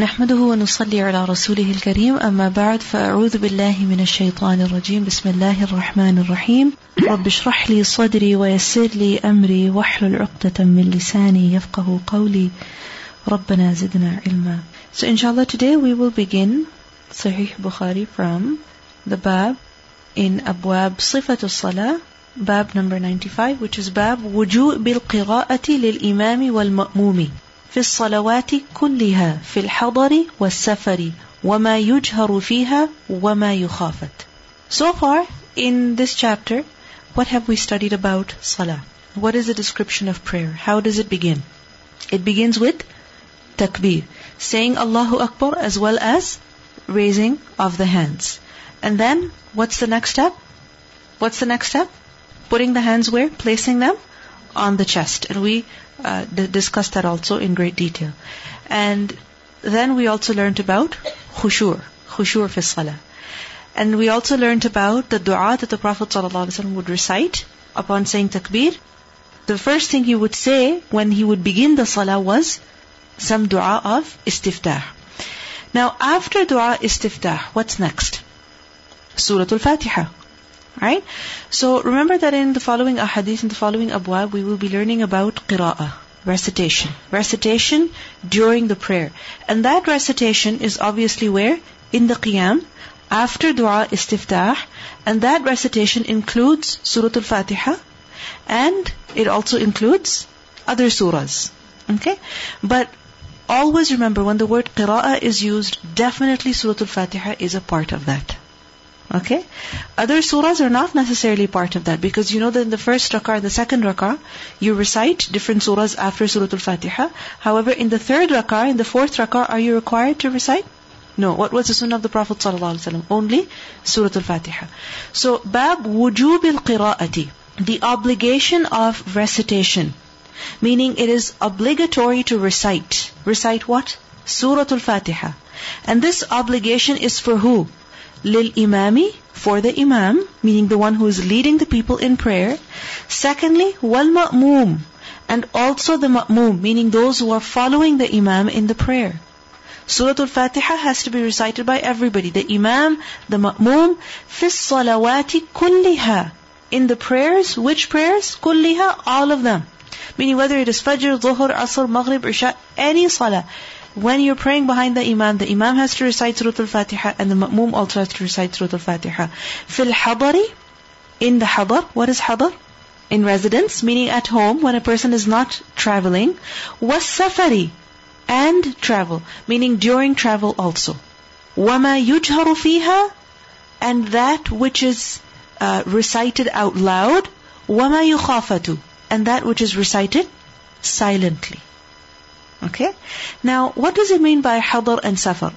نحمده ونصلي على رسوله الكريم أما بعد فأعوذ بالله من الشيطان الرجيم بسم الله الرحمن الرحيم رب اشرح لي صدري ويسر لي أمري واحلل عقدة من لساني يفقه قولي ربنا زدنا علما. So inshallah today we will begin Sahih Bukhari from the Bab in Abwab Sifatus Salah, Bab number 95, which is Bab Wuju' bil Qira'ati lil Imami wal Ma'mumi. في الصلوات كلها في الحضر والسفر وما يجهر فيها وما يخافت. So far in this chapter, what have we studied about salah? What is the description of prayer? How does it begin? It begins with takbir, saying Allahu Akbar as well as raising of the hands. And then what's the next step? Putting the hands where? Placing them on the chest. And we discussed that also in great detail. And then we also learned about khushu' fi salah. And we also learned about the dua that the Prophet ﷺ would recite upon saying takbir. The first thing he would say when he would begin the salah was some dua of istiftah. Now after dua istiftah, what's next? Surah al-Fatiha. Right? So remember that in the following ahadith, in the following abwab, we will be learning about qira'ah, recitation. Recitation during the prayer. And that recitation is obviously where? In the qiyam, after dua istiftah. And that recitation includes Surah Al-Fatiha, and it also includes other surahs. Okay? But always remember, when the word qira'ah is used, definitely Surah Al-Fatiha is a part of that. Okay? Other surahs are not necessarily part of that, because you know that in the first rak'ah, the second rak'ah, you recite different surahs after Surah Al-Fatiha. However, in the third rak'ah, in the fourth rak'ah, are you required to recite? No. What was the sunnah of the Prophet ﷺ? Only Surah Al-Fatiha. So, Bab Wujub al-Qira'ati, the obligation of recitation. Meaning it is obligatory to recite. Recite what? Surah Al-Fatiha. And this obligation is for who? Lil imami, for the imam, meaning the one who is leading the people in prayer. Secondly, wal ma'mum, and also the ma'mum, meaning those who are following the imam in the prayer. Surah Al-Fatiha has to be recited by everybody, the imam, the ma'mum. Fis salawati kulliha, in the prayers. Which prayers? Kulliha, all of them. Meaning whether it is Fajr, Dhuhr, Asr, Maghrib, Isha, any salah. When you're praying behind the imam has to recite Surah Al-Fatiha, and the ma'mum also has to recite Surah Al-Fatiha. Fil hadari, in the hadar. What is hadar? In residence, meaning at home, when a person is not traveling. Was safari, and travel, meaning during travel also. Wama yujharu fiha, and that which is recited out loud. Wama yukhafatu, and that which is recited silently. Okay? Now, what does it mean by hadar and safar?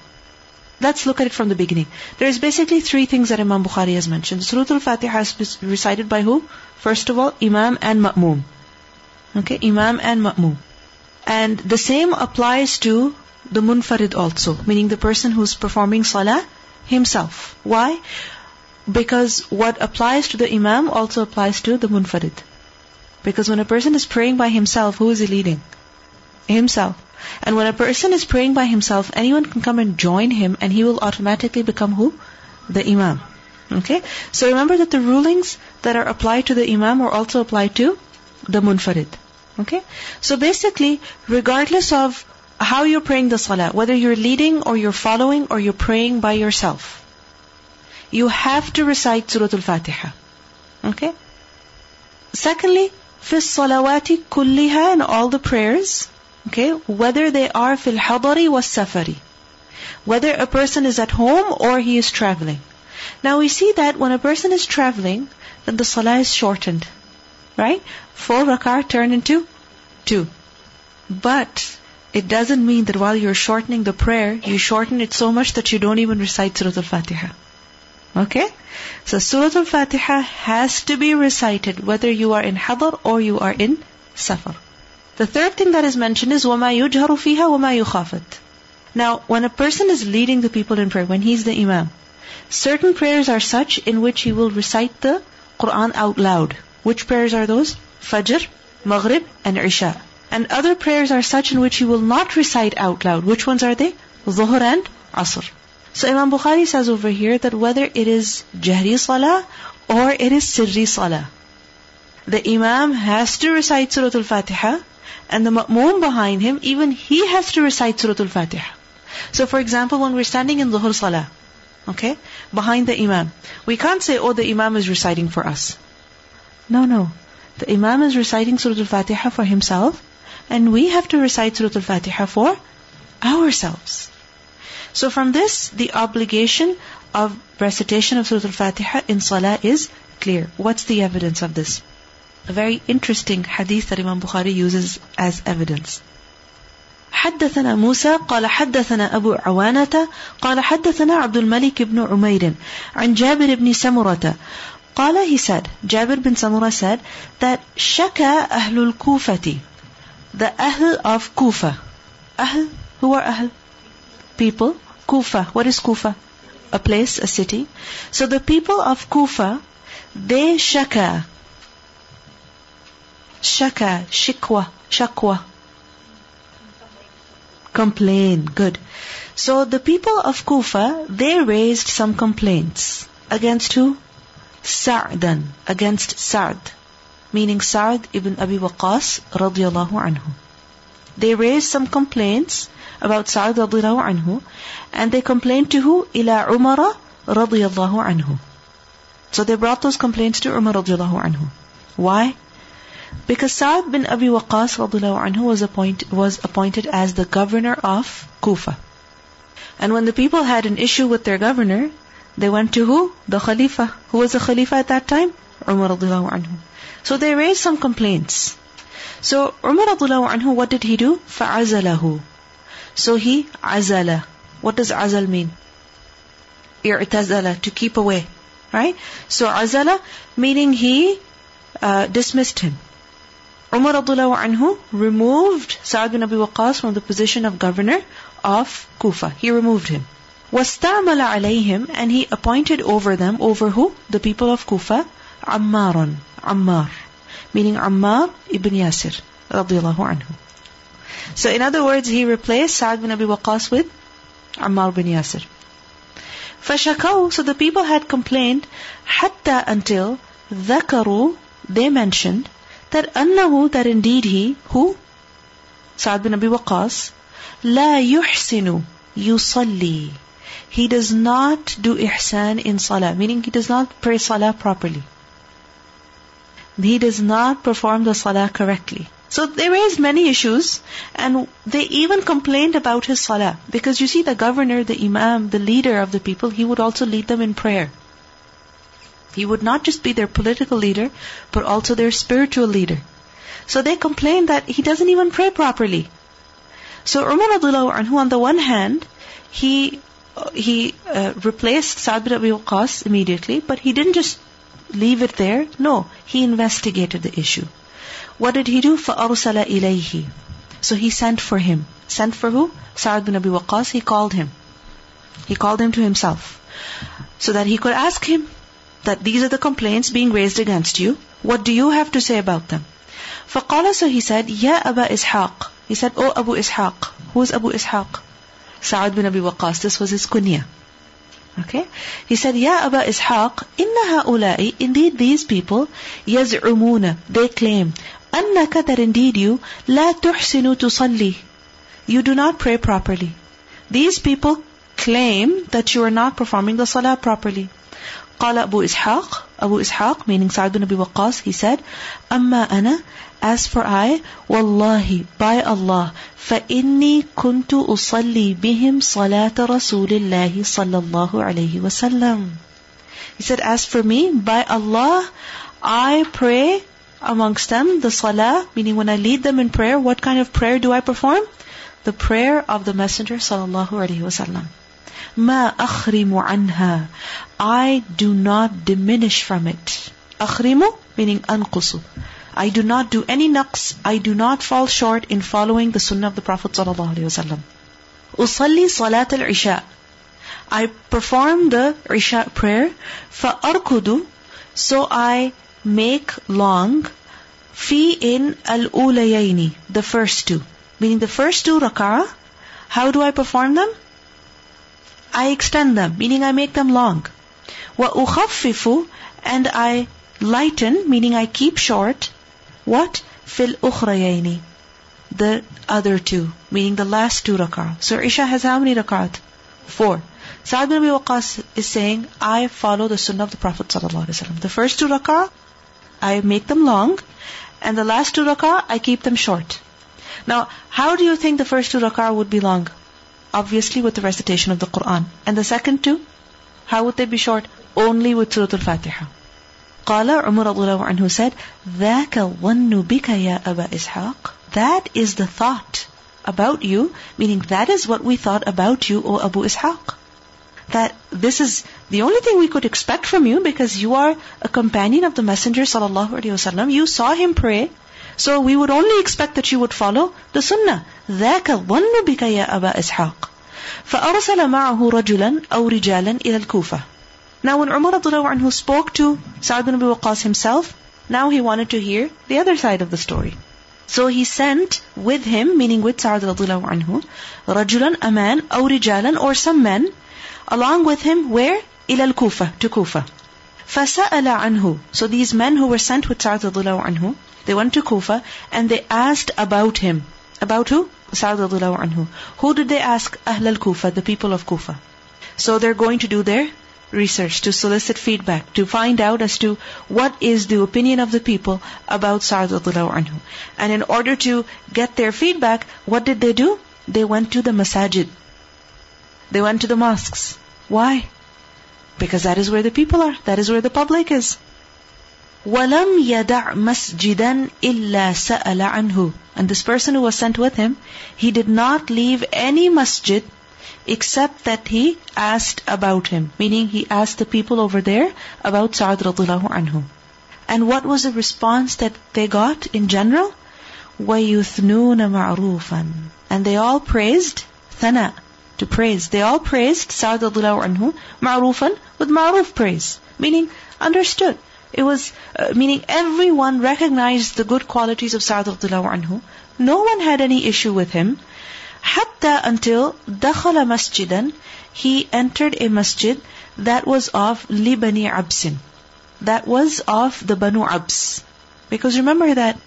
Let's look at it from the beginning. There is basically three things that Imam Bukhari has mentioned. Surah Al-Fatiha is recited by who? First of all, imam and ma'mum. Okay? Imam and ma'mum. And the same applies to the munfarid also, meaning the person who's performing salah himself. Why? Because what applies to the imam also applies to the munfarid. Because when a person is praying by himself, who is he leading? Himself. And when a person is praying by himself, anyone can come and join him, and he will automatically become who? The imam. Okay? So remember that the rulings that are applied to the imam are also applied to the munfarid. Okay? So basically, regardless of how you're praying the salah, whether you're leading or you're following or you're praying by yourself, you have to recite Surah Al-Fatiha. Okay? Secondly, fi salawati kulliha, in all the prayers. Okay, whether they are fil hadari was safari, whether a person is at home or he is traveling. Now we see that when a person is traveling, then the salah is shortened, right? 4 rak'ah turn into 2. But it doesn't mean that while you're shortening the prayer, you shorten it so much that you don't even recite Surah Al-Fatiha. Okay? So Surah Al-Fatiha has to be recited whether you are in hadar or you are in safar. The third thing that is mentioned is وَمَا يُجْهَرُ فِيهَا وَمَا يُخَافَتْ. Now, when a person is leading the people in prayer, when he's the imam, certain prayers are such in which he will recite the Qur'an out loud. Which prayers are those? Fajr, Maghrib, and Isha. And other prayers are such in which he will not recite out loud. Which ones are they? Dhuhr and Asr. So Imam Bukhari says over here that whether it is Jahri Salah or it is Sirri Salah, the Imam has to recite Surah Al-Fatiha, and the Ma'moom behind him, even he has to recite Surah Al-Fatiha. So for example, when we're standing in Dhuhr Salah, okay, behind the Imam, we can't say, oh, the Imam is reciting for us. No. The Imam is reciting Surah Al-Fatiha for himself, and we have to recite Surah Al-Fatiha for ourselves. So from this, the obligation of recitation of Surah Al-Fatiha in Salah is clear. What's the evidence of this? A very interesting hadith that Imam Bukhari uses as evidence. حدثنا موسى قال حدثنا أبو عوانة قال حدثنا عبد الملك بن عمير عن جابر بن سمرة قال, he said, Jabir bin Samurah said that shaka ahlul kufati, the ahl of Kufa. Ahl, who are ahl? People. Kufa, what is Kufa? A place, a city. So the people of Kufa, they shaka, shakwa, complain. Good. So the people of Kufa, they raised some complaints. Against who? Sa'dan, against Sa'd, meaning Sa'd ibn Abi Waqqas radiyallahu anhu. They raised some complaints about Sa'd radiyallahu anhu, and they complained to who? Ila Umara radiyallahu anhu. So they brought those complaints to Umar radiyallahu anhu. Why? Because Sa'd bin Abi Waqqas radiyallahu anhu was appointed as the governor of Kufa. And when the people had an issue with their governor, they went to who? The Khalifa. Who was the Khalifa at that time? Umar radhiallahu anhu. So they raised some complaints. So Umar radhiallahu anhu, what did he do? فَعَزَلَهُ. So he azala. What does azal mean? اِعْتَزَلَ, to keep away. Right? So azala, meaning he dismissed him. Umar radhiallahu anhu removed Sa'd bin Abi Waqqas from the position of governor of Kufa. He removed him. وَاسْتَعْمَلَ عَلَيْهِمْ, and he appointed over them, over who? The people of Kufa, Ammar, meaning Ammar ibn Yasir radiyallahu anhu. So in other words, he replaced Sa'd bin Abi Waqqas with Ammar ibn Yasir. فَشَكَوْا, so the people had complained, حَتَّى until ذَكَرُوا, they mentioned, that أَنَّهُ, that indeed he, who? Sa'd bin Abi Waqqas, لَا يُحْسِنُ يُصَلِّي, he does not do ihsan in salah, meaning he does not pray salah properly. He does not perform the salah correctly. So they raised many issues, and they even complained about his salah. Because you see, the governor, the imam, the leader of the people, he would also lead them in prayer. He would not just be their political leader, but also their spiritual leader. So they complained that he doesn't even pray properly. So Umar radhiallahu anhu, on the one hand, he replaced Sa'd bin Abi Waqqas immediately, but he didn't just leave it there. No, he investigated the issue. What did he do? فَأَرْسَلَ إِلَيْهِ, so he sent for him. Sent for who? Sa'd bin Abi Waqqas. He called him. He called him to himself, so that he could ask him that these are the complaints being raised against you. What do you have to say about them? فَقَالَ, so he said, يَا أَبَا إِسْحَاقِ, he said, oh, Abu Ishaq. Who is Abu Ishaq? Sa'd bin Abi Waqqas, this was his kunya. Okay? He said, Ya Aba Ishaq, inna ha'ula'i, indeed these people, yaz'umuna, they claim, annaka, that indeed you, la tuhsinu tusalli, you do not pray properly. These people claim that you are not performing the salah properly. Qala Abu Ishaq, meaning Sa'd bin Abi Waqqas, he said, Amma ana, as for I, wallahi, by Allah, فَإِنِّي كُنْتُ أُصَلِّي بِهِمْ صَلَاةَ رَسُولِ اللَّهِ صَلَّى اللَّهُ عَلَيْهِ وَسَلَّمُ. He said, as for me, by Allah, I pray amongst them the salah, meaning when I lead them in prayer, what kind of prayer do I perform? The prayer of the Messenger sallallahu alaihi wasallam. مَا أَخْرِمُ عَنْهَا, I do not diminish from it. أَخْرِمُ meaning أَنْقُسُ, I do not do any naqs, I do not fall short in following the sunnah of the Prophet sallallahu alaihi wasallam. أُصَلِّي صَلَاةَ الْعِشَاءِ, I perform the Isha prayer. فَأَرْكُدُ, so I make long. فِي in الْأُولَيَيْنِ, the first two, meaning the first two rak'ah. How do I perform them? I extend them, meaning I make them long. وَأُخَفِّفُ, and I lighten, meaning I keep short. What? فِي الْأُخْرَيَيْنِ, the other two, meaning the last two rak'ah. So Isha has how many rak'at? 4. Sa'd ibn Abi Waqqas is saying, I follow the sunnah of the Prophet ﷺ. The first two rak'ah, I make them long, and the last two rak'ah, I keep them short. Now, how do you think the first two rak'ah would be long? Obviously with the recitation of the Qur'an. And the second two, how would they be short? Only with Surah al-Fatiha. Qala Umar radhiyallahu anhu said, ذَاكَ ظَنُّ بِكَ يَا أَبَا إِسْحَاقَ, that is the thought about you, meaning that is what we thought about you, O Abu Ishaq. That this is the only thing we could expect from you, because you are a companion of the Messenger ﷺ. You saw him pray, so we would only expect that you would follow the sunnah. ذَاكَ الظَّنُّ بِكَ يَا أَبَا إِسْحَاقَ. فَأَرْسَلَ مَعَهُ رَجُلًا أَوْ رِجَالًا إِلَى الْكُوفَةِ. Now when Umar radhiyallahu anhu spoke to Sa'd ibn Abi Waqqas himself, now he wanted to hear the other side of the story. So he sent with him, meaning with Sa'd radhiyallahu anhu, rajulan, a man, aw rijalan, or some men, along with him, where? Ila al-Kufa, to Kufa. Fasa'ala anhu. So these men who were sent with Sa'd radhiyallahu anhu, they went to Kufa and they asked about him. About who? Sa'd radhiyallahu anhu. Who did they ask? Ahl al-Kufa, the people of Kufa. So they're going to do their research, to solicit feedback, to find out as to what is the opinion of the people about Sa'd radhiyallahu anhu. And in order to get their feedback, what did they do? They went to the masajid. They went to the mosques. Why? Because that is where the people are. That is where the public is. وَلَمْ يَدَعْ مَسْجِدًا إِلَّا سَأَلَ عَنْهُ. And this person who was sent with him, he did not leave any masjid except that he asked about him. Meaning he asked the people over there about Sa'd radhiyallahu anhu. And what was the response that they got in general? وَيُثْنُونَ مَعْرُوفًا. And they all praised, thana, to praise. They all praised Sa'd radhiyallahu anhu, ma'rufan, with ma'ruf praise. Meaning understood. It was, meaning everyone recognized the good qualities of Sa'd radhiyallahu anhu. No one had any issue with him. Hatta until dakhala masjidan, he entered a masjid that was of Banu Absin. That was of the Banu Abs. Because remember that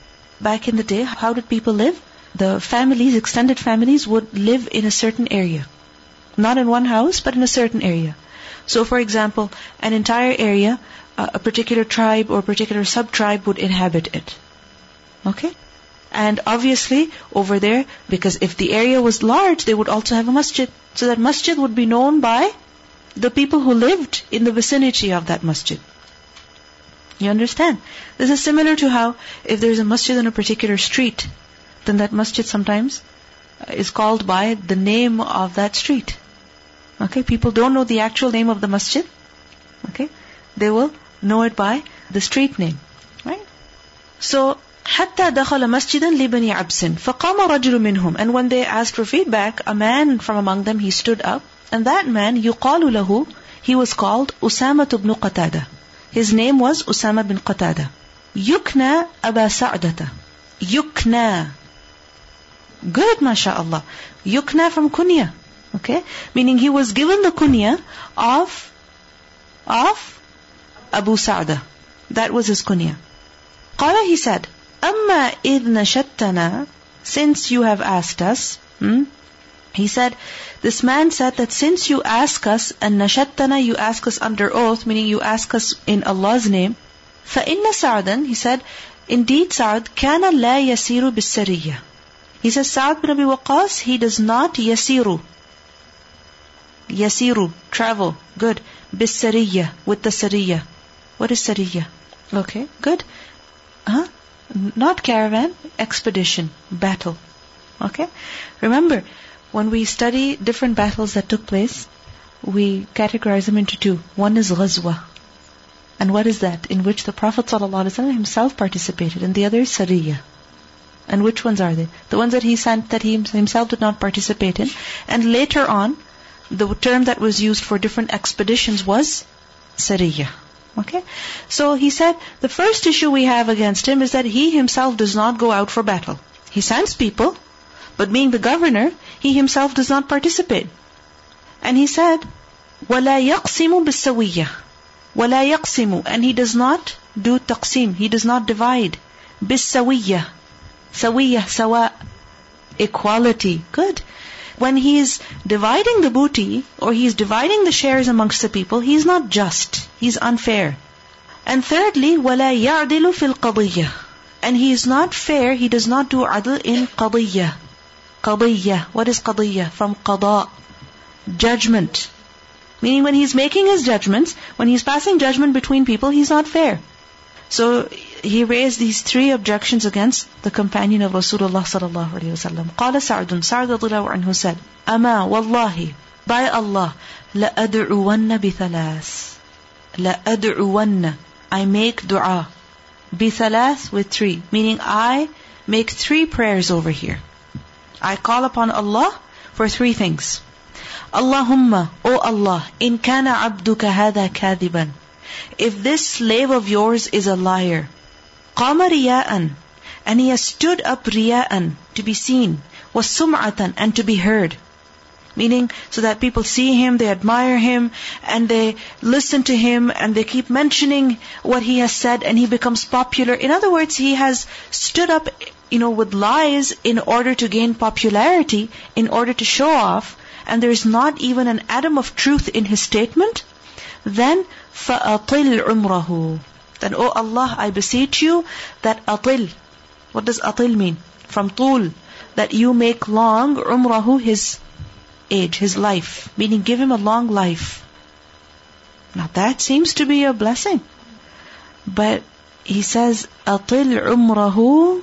back in the day, how did people live? The families, extended families, would live in a certain area. Not in one house, but in a certain area. So for example, an entire area, a particular tribe or a particular sub-tribe would inhabit it. Okay? And obviously, over there, because if the area was large, they would also have a masjid. So that masjid would be known by the people who lived in the vicinity of that masjid. You understand? This is similar to how if there's a masjid in a particular street, then that masjid sometimes is called by the name of that street. Okay? People don't know the actual name of the masjid. Okay? They will know it by the street name. Right? So, حتى دخل مسجدا لبني عبس فقام رجل منهم. And when they asked for feedback, a man from among them, he stood up, and that man, يقال له, he was called Usama ibn Qatada. His name was Usama ibn Qatada. يكنى أبا سعدة. يكنى, good, mashallah. Yukna from kunya. Okay? Meaning he was given the kunya of Abu Sa'da. That was his kunya. Qala, he said, Amma idna shattana, since you have asked us, he said, this man said that since you ask us, and nashattana, you ask us under oath, meaning you ask us in Allah's name, fa inna Sa'dan, he said, indeed Sa'd, kana la yasiru bis-sariyah. He says, Sa'd ibn Abi Waqqas, he does not yasiru. Yasiru, travel, good. Bis-sariyah, with the sariyah. What is sariyah? Okay, good. Huh? Not caravan, expedition, battle. Okay? Remember, when we study different battles that took place, we categorize them into two. One is ghazwa. And what is that? In which the Prophet ﷺ himself participated. And the other is sariyah. And which ones are they? The ones that he sent that he himself did not participate in. And later on, the term that was used for different expeditions was sariyah. Okay? So he said, the first issue we have against him is that he himself does not go out for battle. He sends people, but being the governor, he himself does not participate. And he said, وَلَا يَقْسِمُ بِالسَّوِيَّةِ وَلَا يَقْسِمُ, and he does not do taqsim, he does not divide. بِالسَّوِيَّةِ, سَوِيَّةِ, سَوَاء, equality. Good. When he is dividing the booty, or he is dividing the shares amongst the people, he is not just, he is unfair. And thirdly, وَلَا يَعْدِلُ فِي الْقَضِيَّةِ, and he is not fair, he does not do adl in qadiyya. Qadiyya, what is qadiyya? From qada, judgment. Meaning when he's making his judgments, when he's passing judgment between people, he's not fair. So he raised these three objections against the companion of Rasulullah sallallahu alayhi wasallam. Qala Sa'dun, Sa'd radhiyallahu anhu said, Ama wallahi, by Allah, la ad'uwanna bi thalath. La ad'uwanna, I make dua. Bi thalath, with three. Meaning I make three prayers over here. I call upon Allah for three things. Allahumma, O Allah, in kana abduka hadha kadhiban, if this slave of yours is a liar. Qama riya'an, and he has stood up riya'an, to be seen. Was sum'atan, and to be heard. Meaning, so that people see him, they admire him, and they listen to him, and they keep mentioning what he has said, and he becomes popular. In other words, he has stood up, with lies in order to gain popularity, in order to show off, and there is not even an atom of truth in his statement. Then, فَأَطِلْ عُمْرَهُ, then, O Allah, I beseech you that atil. What does atil mean? From tul, that you make long, umrahu, his age, his life. Meaning give him a long life. Now that seems to be a blessing. But he says, atil umrahu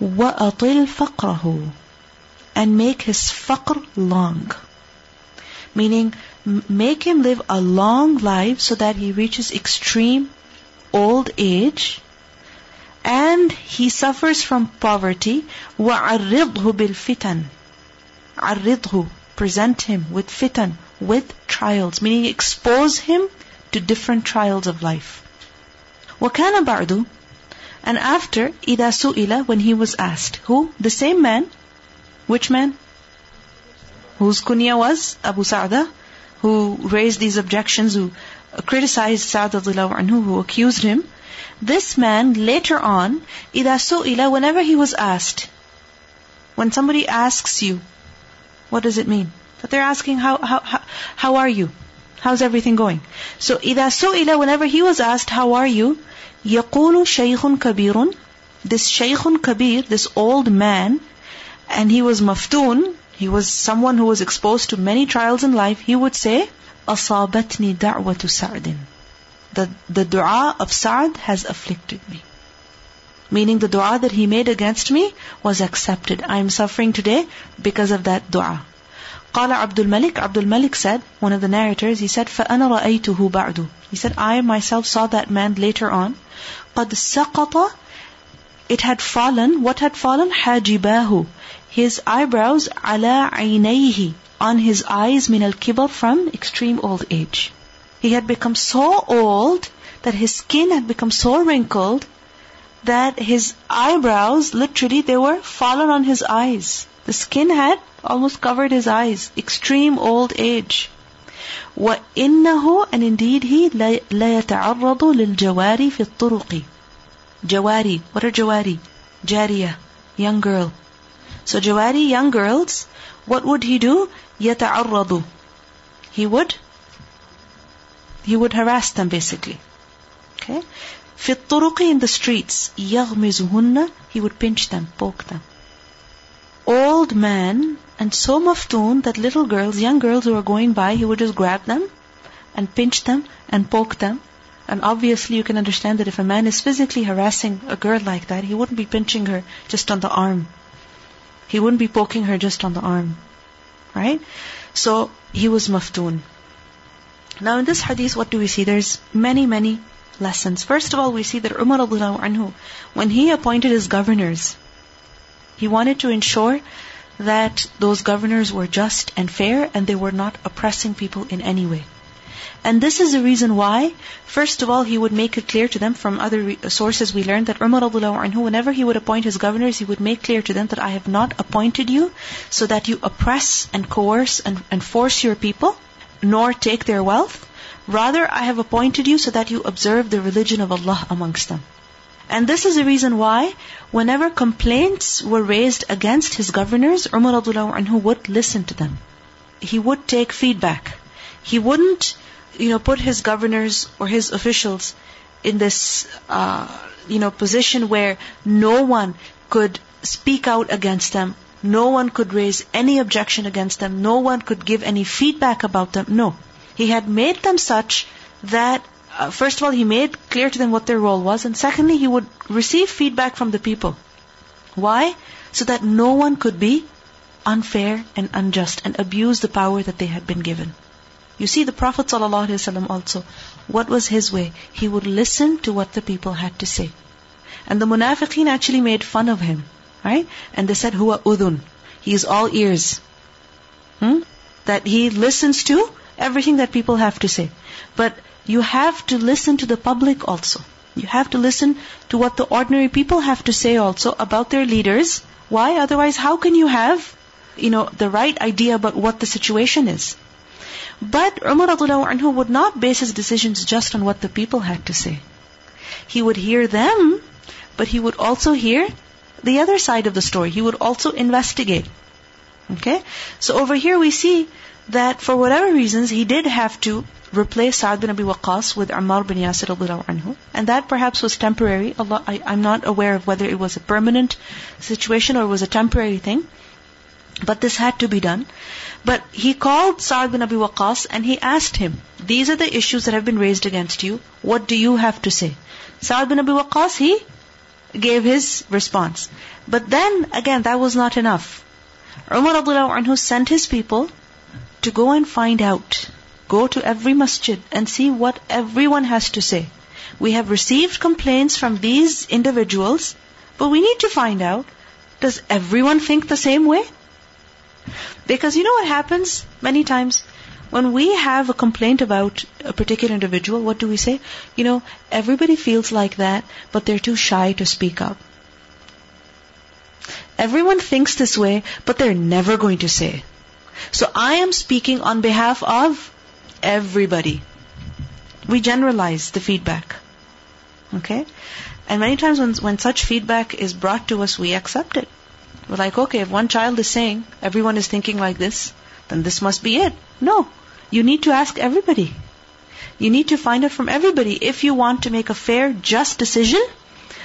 wa atil faqrahu, and make his faqr long. Meaning make him live a long life so that he reaches extreme old age, and he suffers from poverty. وَعَرِّضْهُ بِالْفِتَنِ, عَرِّضْهُ, present him with fitan, with trials, meaning expose him to different trials of life. وَكَانَ بَعْدُ, and after, إِذَا سُئِلَ, when he was asked, who? The same man. Which man? Whose kunya was Abu Sa'da, who raised these objections, who criticized Sa'd radhiyallahu anhu, who accused him. This man later on, إِذَا سُئِلَ, whenever he was asked. When somebody asks you, what does it mean? That they're asking, how are you? How's everything going? So, إِذَا سُئِلَ, whenever he was asked, how are you? يَقُولُ شَيْخٌ كَبِيرٌ, this شَيْخٌ كَبِير, this old man, and he was maftoon, he was someone who was exposed to many trials in life, he would say, أَصَابَتْنِي دَعْوَةُ سَعْدٍ, the dua of Sa'd has afflicted me. Meaning the dua that he made against me was accepted. I am suffering today because of that dua. قال Abdul Malik said, one of the narrators, he said, فَأَنَا رَأَيْتُهُ بَعْدُ, he said, I myself saw that man later on. قَدْ سَقَطَ, it had fallen, what had fallen? حَاجِبَاهُ, his eyebrows, عَلَىٰ عَيْنَيْهِ, on his eyes, min al-kibar, from extreme old age. He had become so old that his skin had become so wrinkled that his eyebrows, literally, they were fallen on his eyes. The skin had almost covered his eyes. Extreme old age. وَإِنَّهُ, and indeed he, لَا يَتَعَرَّضُ لِلْجَوَارِ فِي الطُّرُقِ. Jawari, what are jawari? Jariya, young girl. So jawari, young girls, what would he do? يَتَعَرَّضُ, He would harass them, basically. Okay? فِي الطُّرُقِ, in the streets. يَغْمِزُهُنَّ, he would pinch them, poke them. Old man, and so maftoon that little girls, young girls who were going by, he would just grab them, and pinch them, and poke them. And obviously you can understand that if a man is physically harassing a girl like that, he wouldn't be pinching her just on the arm. He wouldn't be poking her just on the arm. Right? So, he was maftoon. Now in this hadith, what do we see? There's many, many lessons. First of all, we see that Umar radhiyallahu anhu, when he appointed his governors, he wanted to ensure that those governors were just and fair, and they were not oppressing people in any way. And this is the reason why, first of all, he would make it clear to them. From other sources we learned that Umar radhiyallahu anhu, whenever he would appoint his governors, he would make clear to them that I have not appointed you so that you oppress and coerce and force your people. nor take their wealth. Rather, I have appointed you so that you observe the religion of Allah amongst them. And this is the reason why, whenever complaints were raised against his governors, Umar radhiyallahu anhu would listen to them. He would take feedback. He wouldn't, put his governors or his officials in this, position where no one could speak out against them. No one could raise any objection against them. No one could give any feedback about them. No. He had made them such that, first of all, he made clear to them what their role was. And secondly, he would receive feedback from the people. Why? So that no one could be unfair and unjust and abuse the power that they had been given. You see, the Prophet ﷺ also, what was his way? He would listen to what the people had to say. And the munafiqeen actually made fun of him, right? And they said, Huwa udhun. He is all ears. That he listens to everything that people have to say. But you have to listen to the public also. You have to listen to what the ordinary people have to say also about their leaders. Why? Otherwise, how can you have, the right idea about what the situation is? But Umar radhiyallahu anhu would not base his decisions just on what the people had to say. He would hear them, but he would also hear the other side of the story. He would also investigate. Okay? So over here we see that for whatever reasons, he did have to replace Sa'd bin Abi Waqqas with Ammar bin Yasir radhiyallahu anhu. And that perhaps was temporary. Allah, I'm not aware of whether it was a permanent situation or it was a temporary thing. But this had to be done. But he called Sa'd bin Abi Waqqas and he asked him, these are the issues that have been raised against you. What do you have to say? Sa'd bin Abi Waqqas, he gave his response. But then, again, that was not enough. Umar radhiyallahu anhu sent his people to go and find out. Go to every masjid and see what everyone has to say. We have received complaints from these individuals, but we need to find out, does everyone think the same way? Because you know what happens many times? When we have a complaint about a particular individual, what do we say? Everybody feels like that, but they're too shy to speak up. Everyone thinks this way, but they're never going to say. So I am speaking on behalf of everybody. We generalize the feedback. Okay? And many times when such feedback is brought to us, we accept it. We're like, okay, if one child is saying, everyone is thinking like this, then this must be it. No, you need to ask everybody. You need to find out from everybody. If you want to make a fair, just decision,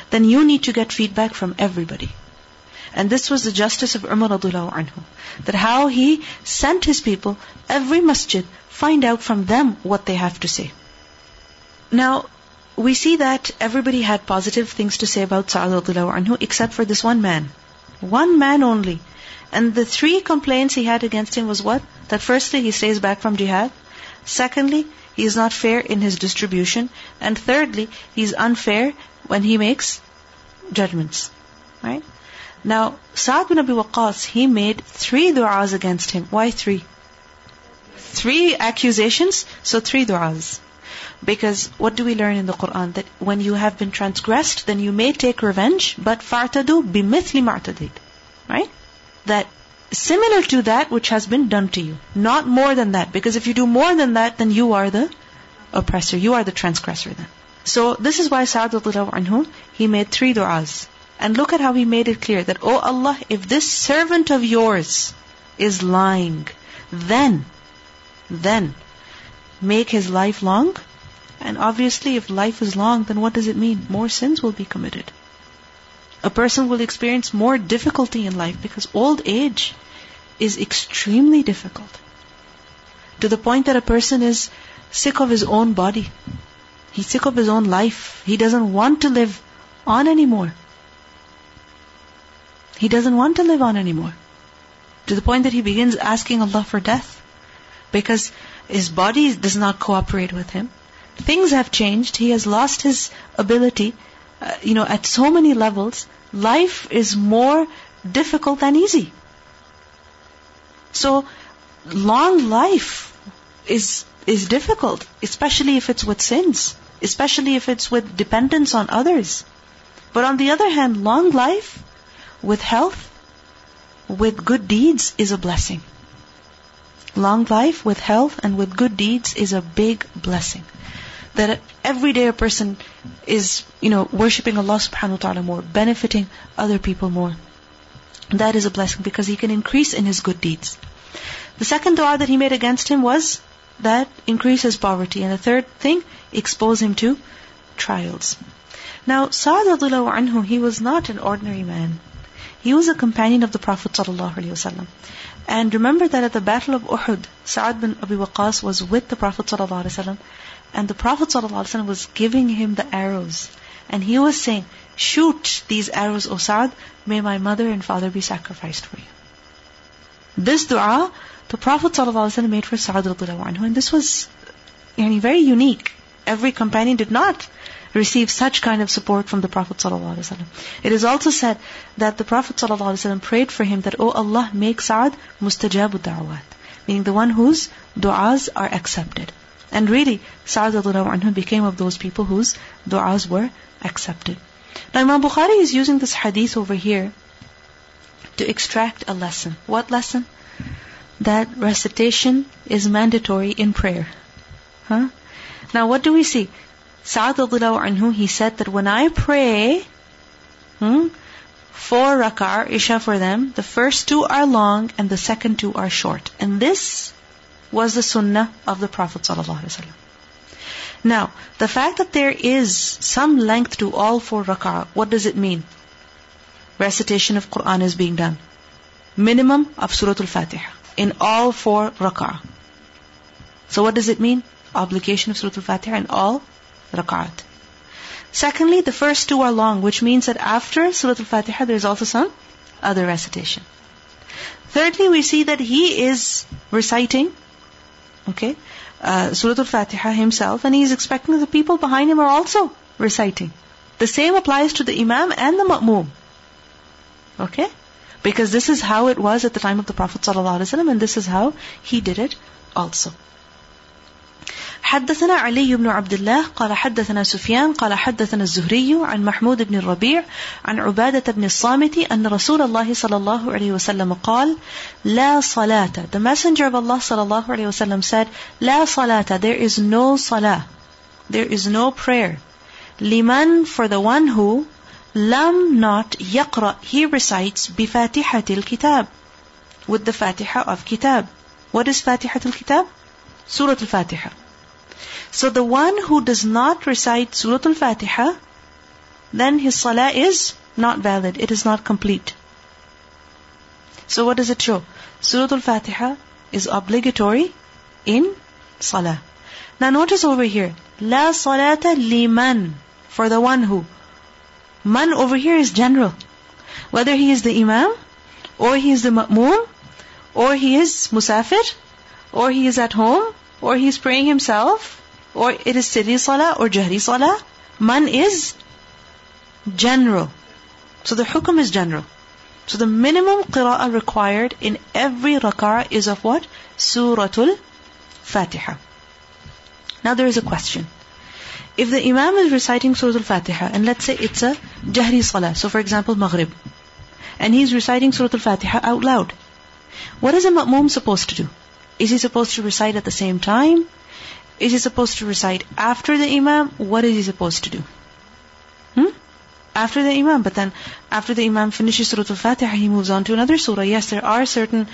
then you need to get feedback from everybody. And this was the justice of Umar radhiyallahu anhu, that how he sent his people, every masjid, find out from them what they have to say. Now, we see that everybody had positive things to say about Sa'd radhiyallahu anhu, except for this one man. One man only. And the three complaints he had against him was what? That firstly, he stays back from jihad. Secondly, he is not fair in his distribution. And thirdly, he is unfair when he makes judgments. Right? Now, Sa'd bin Abi Waqqas, he made three du'as against him. Why three? Three accusations, so three du'as. Because what do we learn in the Qur'an? That when you have been transgressed, then you may take revenge, but فَاعْتَدُوا بِمِثْلِ مَعْتَدِيدٍ. Right? That similar to that which has been done to you. Not more than that. Because if you do more than that, then you are the oppressor. You are the transgressor then. So this is why Sa'd radhiyallahu anhu, he made three du'as. And look at how he made it clear that, Oh Allah, if this servant of yours is lying, then make his life long. And obviously, if life is long, then what does it mean? More sins will be committed. A person will experience more difficulty in life because old age is extremely difficult. To the point that a person is sick of his own body. He's sick of his own life. He doesn't want to live on anymore. To the point that he begins asking Allah for death because his body does not cooperate with him. Things have changed. He has lost his ability, at so many levels. Life is more difficult than easy. So, long life is difficult, especially if it's with sins, especially if it's with dependence on others. But on the other hand, long life with health, with good deeds is a blessing. Long life with health and with good deeds is a big blessing. That every day a person is, worshipping Allah subhanahu wa ta'ala more, benefiting other people more. That is a blessing because he can increase in his good deeds. The second dua that he made against him was that increase his poverty. And the third thing, expose him to trials. Now, Sa'd radhiyallahu anhu, he was not an ordinary man. He was a companion of the Prophet ﷺ. And remember that at the Battle of Uhud, Sa'd bin Abi Waqqas was with the Prophet ﷺ, and the Prophet ﷺ was giving him the arrows. And he was saying, "Shoot these arrows, O Sa'd, may my mother and father be sacrificed for you." This dua, the Prophet ﷺ made for Sa'd radhiyallahu anhu, and this was very unique. Every companion did not receive such kind of support from the Prophet ﷺ. It is also said that the Prophet ﷺ prayed for him that, "Oh Allah, make Sa'd mustajabu da'wat," meaning the one whose du'as are accepted. And really, Sa'd became of those people whose du'as were accepted. Now Imam Bukhari is using this hadith over here to extract a lesson. What lesson? That recitation is mandatory in prayer. Now what do we see? Sa'd radhiyallahu anhu, he said that when I pray, 4 rak'ah, Isha for them, the first 2 are long and the second 2 are short. And this was the sunnah of the Prophet ﷺ. Now, the fact that there is some length to all 4 rak'ah, what does it mean? Recitation of Qur'an is being done. Minimum of Surah al-Fatiha in all 4 rak'ah. So what does it mean? Obligation of Surah al-Fatiha in all rak'at. Secondly, the first 2 are long, which means that after Surah al-Fatiha, there is also some other recitation. Thirdly, we see that he is reciting Surah al-Fatiha himself, and he is expecting that the people behind him are also reciting. The same applies to the imam and the ma'mum. Because this is how it was at the time of the Prophet ﷺ, and this is how he did it also. حدثنا علي بن عبد الله قال حدثنا سفيان قال حدثنا الزهري عن محمود بن الربيع عن عبادة بن الصامت أن رسول الله صلى الله عليه وسلم قال لا صلاة. The messenger of Allah صلى الله عليه وسلم said, لا صلاة, there is no salah, there is no prayer, لمن, for the one who, لم, not, يقرأ, he recites, بفاتحة الكتاب, with the Fatiha of Kitab. What is Fatiha al-Kitab? Surah al-Fatiha. So the one who does not recite Surah al-Fatiha, then his salah is not valid. It is not complete. So what does it show? Surah al-Fatiha is obligatory in salah. Now notice over here, La salata liman, for the one who. Man over here is general. Whether he is the imam, or he is the ma'mum, or he is musafir, or he is at home, or he is praying himself, or it is sirri salah or jahri salah. Man is general. So the hukum is general. So the minimum qira'ah required in every rak'ah is of what? Suratul Fatiha. Now there is a question. If the imam is reciting Suratul Fatiha, and let's say it's a jahri salah, so for example Maghrib, and he is reciting Suratul Fatiha out loud, what is a ma'mum supposed to do? Is he supposed to recite at the same time? Is he supposed to recite after the imam? What is he supposed to do? After the imam. But then after the imam finishes Surah al-Fatiha, he moves on to another surah. Yes, there are certain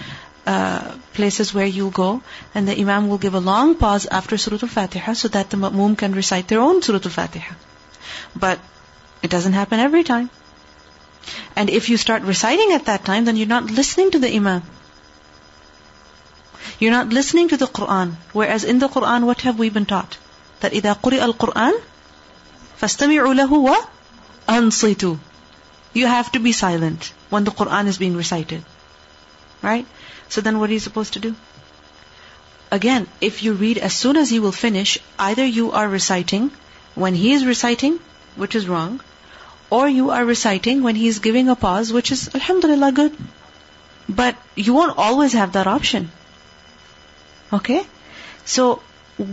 places where you go and the imam will give a long pause after Surah al-Fatiha so that the ma'mum can recite their own Surah al-Fatiha. But it doesn't happen every time. And if you start reciting at that time, then you're not listening to the imam. You're not listening to the Qur'an. Whereas in the Qur'an, what have we been taught? That إِذَا قُرِئَ الْقُرْآنِ فَاسْتَمِعُوا لَهُ وَأَنصِتُوا. You have to be silent when the Qur'an is being recited. Right? So then what are you supposed to do? Again, if you read as soon as he will finish, either you are reciting when he is reciting, which is wrong, or you are reciting when he is giving a pause, which is alhamdulillah good. But you won't always have that option. So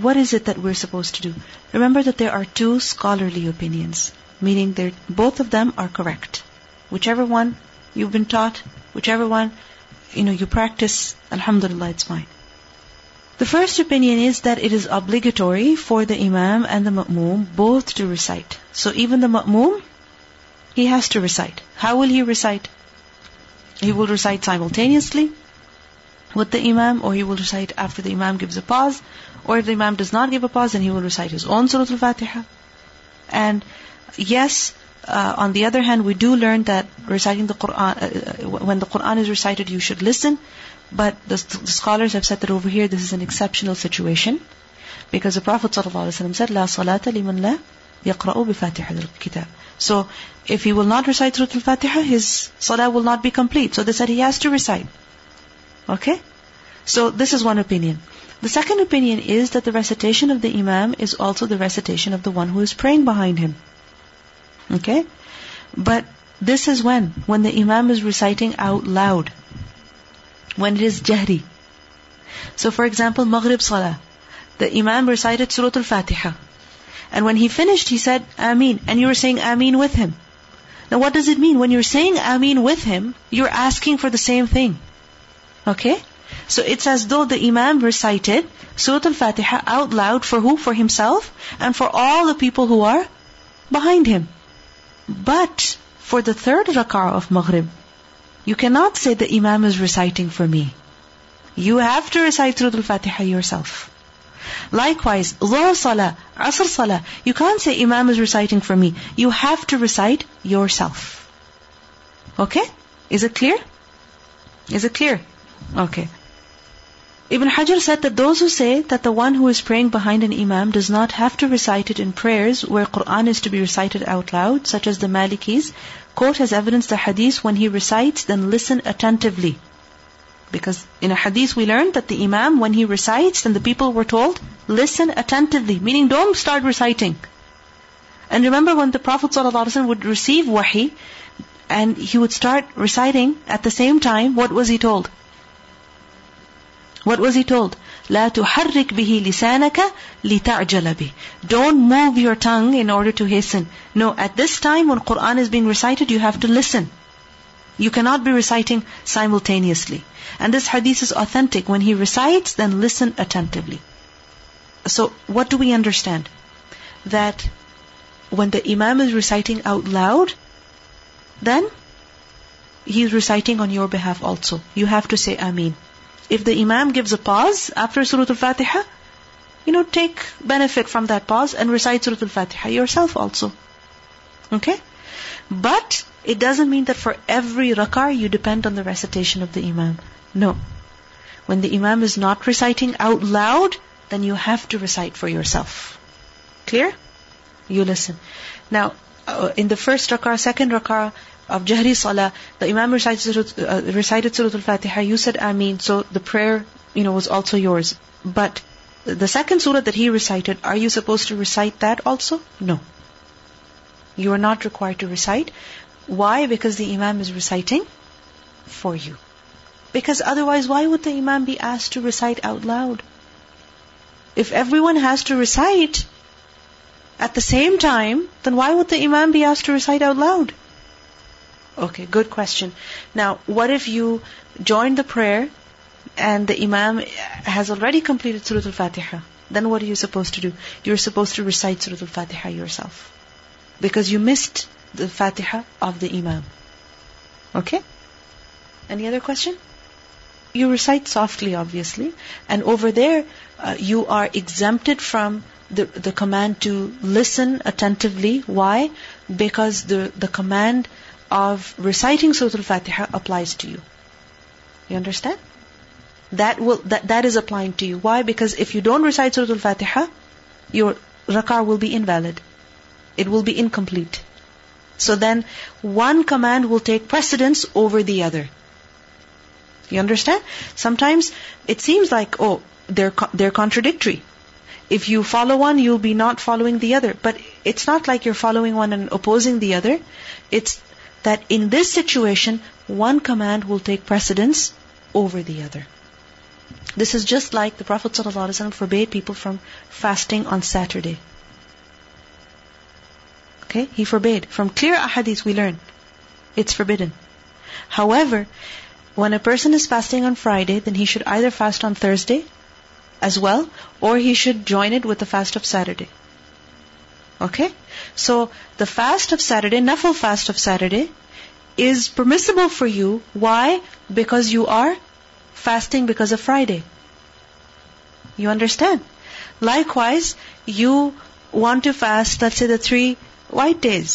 what is it that we're supposed to do? Remember that there are 2 scholarly opinions, meaning both of them are correct. Whichever one you've been taught, whichever one you practice, alhamdulillah, it's fine. The first opinion is that it is obligatory for the imam and the ma'mum both to recite. So even the ma'mum, he has to recite. How will he recite? He will recite simultaneously with the imam, or he will recite after the imam gives a pause, or if the imam does not give a pause, then he will recite his own Surah al-Fatiha. And yes, on the other hand, we do learn that reciting the Qur'an, when the Qur'an is recited, you should listen. But the scholars have said that over here, this is an exceptional situation, because the Prophet ﷺ said, "La salata liman la yaqra'u bi Fatiha al-Kitab." So, if he will not recite Surah al-Fatiha, his salah will not be complete. So they said he has to recite. Okay? So this is one opinion. The second opinion is that the recitation of the imam is also the recitation of the one who is praying behind him. Okay? But this is when the imam is reciting out loud, when it is jahri. So for example, Maghrib Salah, the imam recited Surah Al-Fatiha. And when he finished, he said, Ameen. And you were saying Ameen with him. Now what does it mean? When you're saying Ameen with him, you're asking for the same thing. Okay? So it's as though the imam recited Surah Al-Fatiha out loud for who? For himself and for all the people who are behind him. But for the third rak'ah of Maghrib, you cannot say the imam is reciting for me. You have to recite Surah Al-Fatiha yourself. Likewise, Dhuhr Salah, Asr Salah, you can't say imam is reciting for me. You have to recite yourself. Okay? Is it clear? Is it clear? Okay. Ibn Hajar said that those who say that the one who is praying behind an imam does not have to recite it in prayers where Qur'an is to be recited out loud, such as the Malikis, quote as evidence the hadith, when he recites, then listen attentively. Because in a hadith we learned that the imam, when he recites, then the people were told, listen attentively. Meaning, don't start reciting. And remember when the Prophet ﷺ would receive wahi, and he would start reciting at the same time, what was he told? What was he told? لا تحرك به لسانك لتعجل به. Don't move your tongue in order to hasten. No, at this time when Qur'an is being recited, you have to listen. You cannot be reciting simultaneously. And this hadith is authentic. When he recites, then listen attentively. So what do we understand? That when the imam is reciting out loud, then he is reciting on your behalf also. You have to say Ameen. If the imam gives a pause after Surah Al-Fatiha, take benefit from that pause and recite Surah Al-Fatiha yourself also. Okay? But it doesn't mean that for every rak'ah you depend on the recitation of the imam. No. When the imam is not reciting out loud, then you have to recite for yourself. Clear? You listen. Now, in the first rak'ah, second rak'ah of Jahri Salah, the imam recited Surah Al-Fatiha, you said Ameen, so the prayer, was also yours. But the second surah that he recited, are you supposed to recite that also? No. You are not required to recite. Why? Because the imam is reciting for you. Because otherwise, why would the imam be asked to recite out loud? If everyone has to recite at the same time, then why would the imam be asked to recite out loud? Okay, good question. Now, what if you join the prayer and the imam has already completed Surah Al-Fatiha? Then what are you supposed to do? You're supposed to recite Surah Al-Fatiha yourself. Because you missed the Fatiha of the imam. Okay? Any other question? You recite softly, obviously. And over there, you are exempted from the command to listen attentively. Why? Because the command of reciting Surah Al-Fatiha applies to you. You understand? That is applying to you. Why? Because if you don't recite Surah Al-Fatiha, your rak'ah will be invalid. It will be incomplete. So then, one command will take precedence over the other. You understand? Sometimes it seems like, they're contradictory. If you follow one, you'll be not following the other. But it's not like you're following one and opposing the other. It's that in this situation, one command will take precedence over the other. This is just like the Prophet ﷺ forbade people from fasting on Saturday. Okay? He forbade. From clear ahadith we learn, it's forbidden. However, when a person is fasting on Friday, then he should either fast on Thursday as well, or he should join it with the fast of Saturday. Okay? So the fast of Saturday, nafil fast of Saturday, is permissible for you. Why? Because you are fasting because of Friday. You understand? Likewise, you want to fast, let's say, the 3 white days,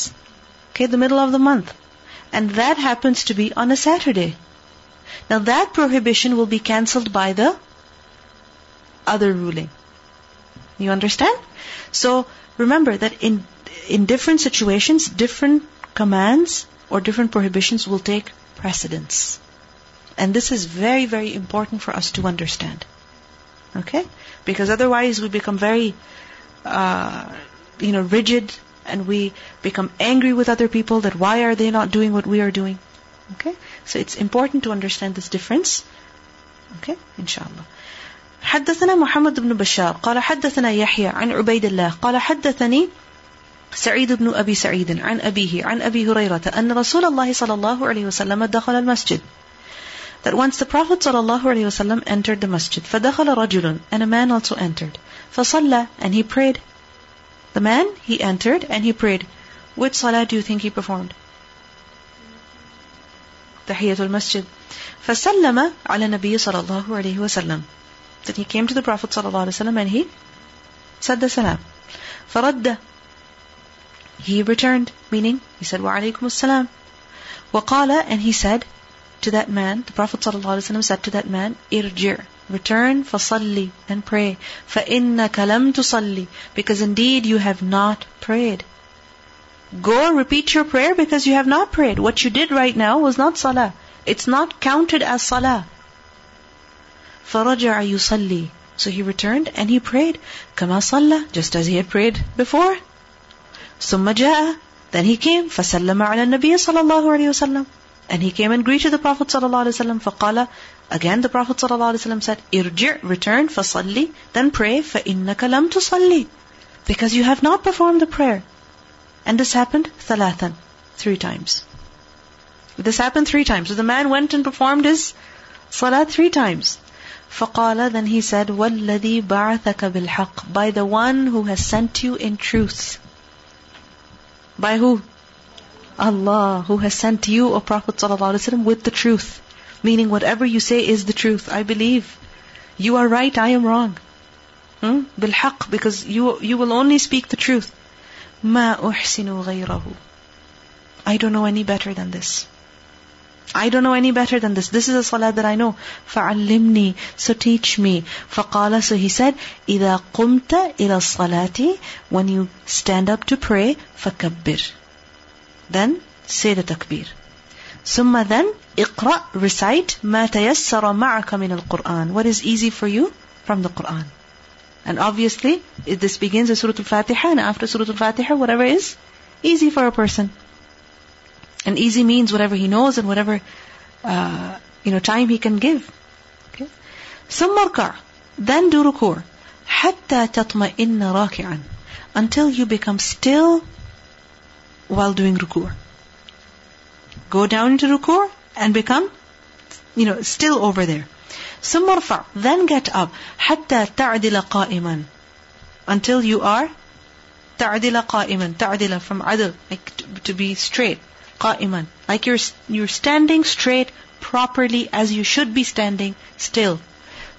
okay, the middle of the month, and that happens to be on a Saturday. Now that prohibition will be cancelled by the other ruling. You understand? So remember that in different situations, different commands or different prohibitions will take precedence. And this is very, very important for us to understand. Okay? Because otherwise we become very rigid, and we become angry with other people that why are they not doing what we are doing. Okay? So it's important to understand this difference. Okay? Inshallah. حدثنا محمد بن بشار قال حدثنا يحيى عن عبيد الله قال حدثني سعيد بن أبي سعيد عن أبيه عن أبي هريرة أن رسول الله صلى الله عليه وسلم دخل المسجد. That once the Prophet ﷺ entered the masjid, فَدَخَلَ رَجُلٌ, and a man also entered. فَصَلَّى, and he prayed. The man, he entered and he prayed. Which salah do you think he performed? Tahiyatul Masjid. فَسَلَّمَ عَلَى النَّبِيِّ صَلَى اللَّهُ عَلَيْهِ وَسَلَّمَ. Then he came to the Prophet ﷺ and he said the salam. فَرَدَّ, he returned, meaning he said, وَعَلَيْكُمُ السَّلَامُ. وَقَالَ, and he said to that man, the Prophet ﷺ said to that man, irji', return, fasalli, and pray. فَإِنَّكَ لَمْ تُصَلِّ, because indeed you have not prayed. Go repeat your prayer because you have not prayed. What you did right now was not salah. It's not counted as salah. فَرَجَعَ يُصَلِّ, so he returned and he prayed. كَمَا صَلَّ, just as he had prayed before. ثُمَّ جَاءَ, then he came. فَسَلَّمَ عَلَى النَّبِيِّ صَلَى اللَّهُ عَلَيْهِ وَسَلَّمَ, and he came and greeted the Prophet ﷺ. فَقَالَ, again the Prophet ﷺ said, irji', return, فَصَلِّ, then pray, فَإِنَّكَ لَمْ تُصَلِّ, because you have not performed the prayer. And this happened ثلاثا, 3 times. This happened 3 times. So the man went and performed his salah 3 times. فَقَالَ, then he said, وَالَّذِي بَعَثَكَ بِالْحَقِّ, by the one who has sent you in truth. By who? Allah, who has sent you, O Prophet ﷺ, with the truth. Meaning whatever you say is the truth. I believe. You are right, I am wrong. Bilhaq, because you will only speak the truth. Ma uhsinu ghayrahu. I don't know any better than this. I don't know any better than this. This is a salah that I know. فَعَلِّمْنِي, so teach me. فَقَالَ, so he said, إِذَا قُمْتَ إِلَى الصَّلَاةِ, when you stand up to pray, فَكَبِّرْ, then say the takbir. Summa, then iqra, recite, ma tayassara ma'aka min al-Qur'an, what is easy for you from the Qur'an. And obviously this begins with Surah al-Fatiha, and after Surah al-Fatiha whatever is easy for a person. And easy means whatever he knows and whatever time he can give. Okay? Summa rka', then do ruku', hatta tatma'inna raki'an, until you become still while doing rukur. Go down into rukur and become, still over there. Summa rfa', then get up, hatta ta'dila qa'iman, until you are ta'dila qa'iman. Ta'dila from adl, like to be straight. Qa'iman, like you're standing straight properly as you should be standing still.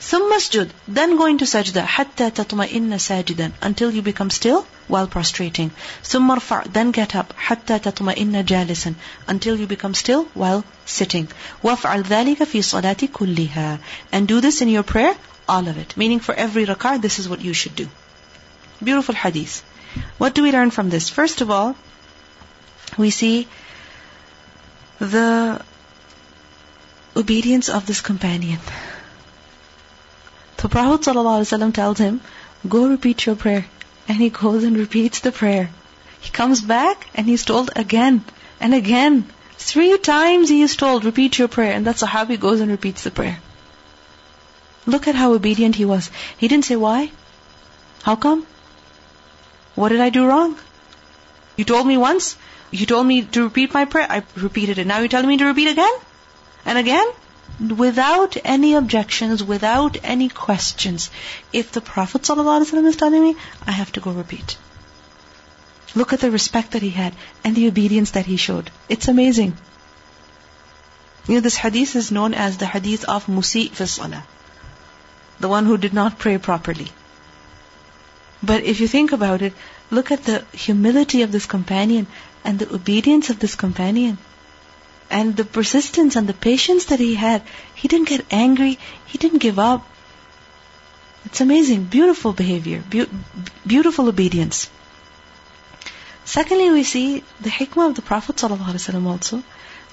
Summa sujud, then go into sajda, hatta tatma'inna sajidan, until you become still while prostrating. Summa rfa', then get up, hatta tatma'inna jalisan, until you become still while sitting. Waf'al dhalika fi salati kulliha, and do this in your prayer, all of it. Meaning for every rak'ah, this is what you should do. Beautiful hadith. What do we learn from this? First of all, we see the obedience of this companion. The Prophet ﷺ tells him, go repeat your prayer. And he goes and repeats the prayer. He comes back and he's told again and again. 3 times he is told, repeat your prayer. And that Sahabi goes and repeats the prayer. Look at how obedient he was. He didn't say why. How come? What did I do wrong? You told me once. You told me to repeat my prayer. I repeated it. Now you're telling me to repeat again? And again? without any objections, without any questions. If the Prophet ﷺ is telling me, I have to go repeat. Look at the respect that he had and the obedience that he showed. It's amazing. You know, this hadith is known as the hadith of Musi' fi Salah, the one who did not pray properly. But if you think about it, look at the humility of this companion and the obedience of this companion and the persistence and the patience that he had. He didn't get angry. He didn't give up. It's amazing. Beautiful behavior. Beautiful obedience. Secondly, we see the hikmah of the Prophet ﷺ also,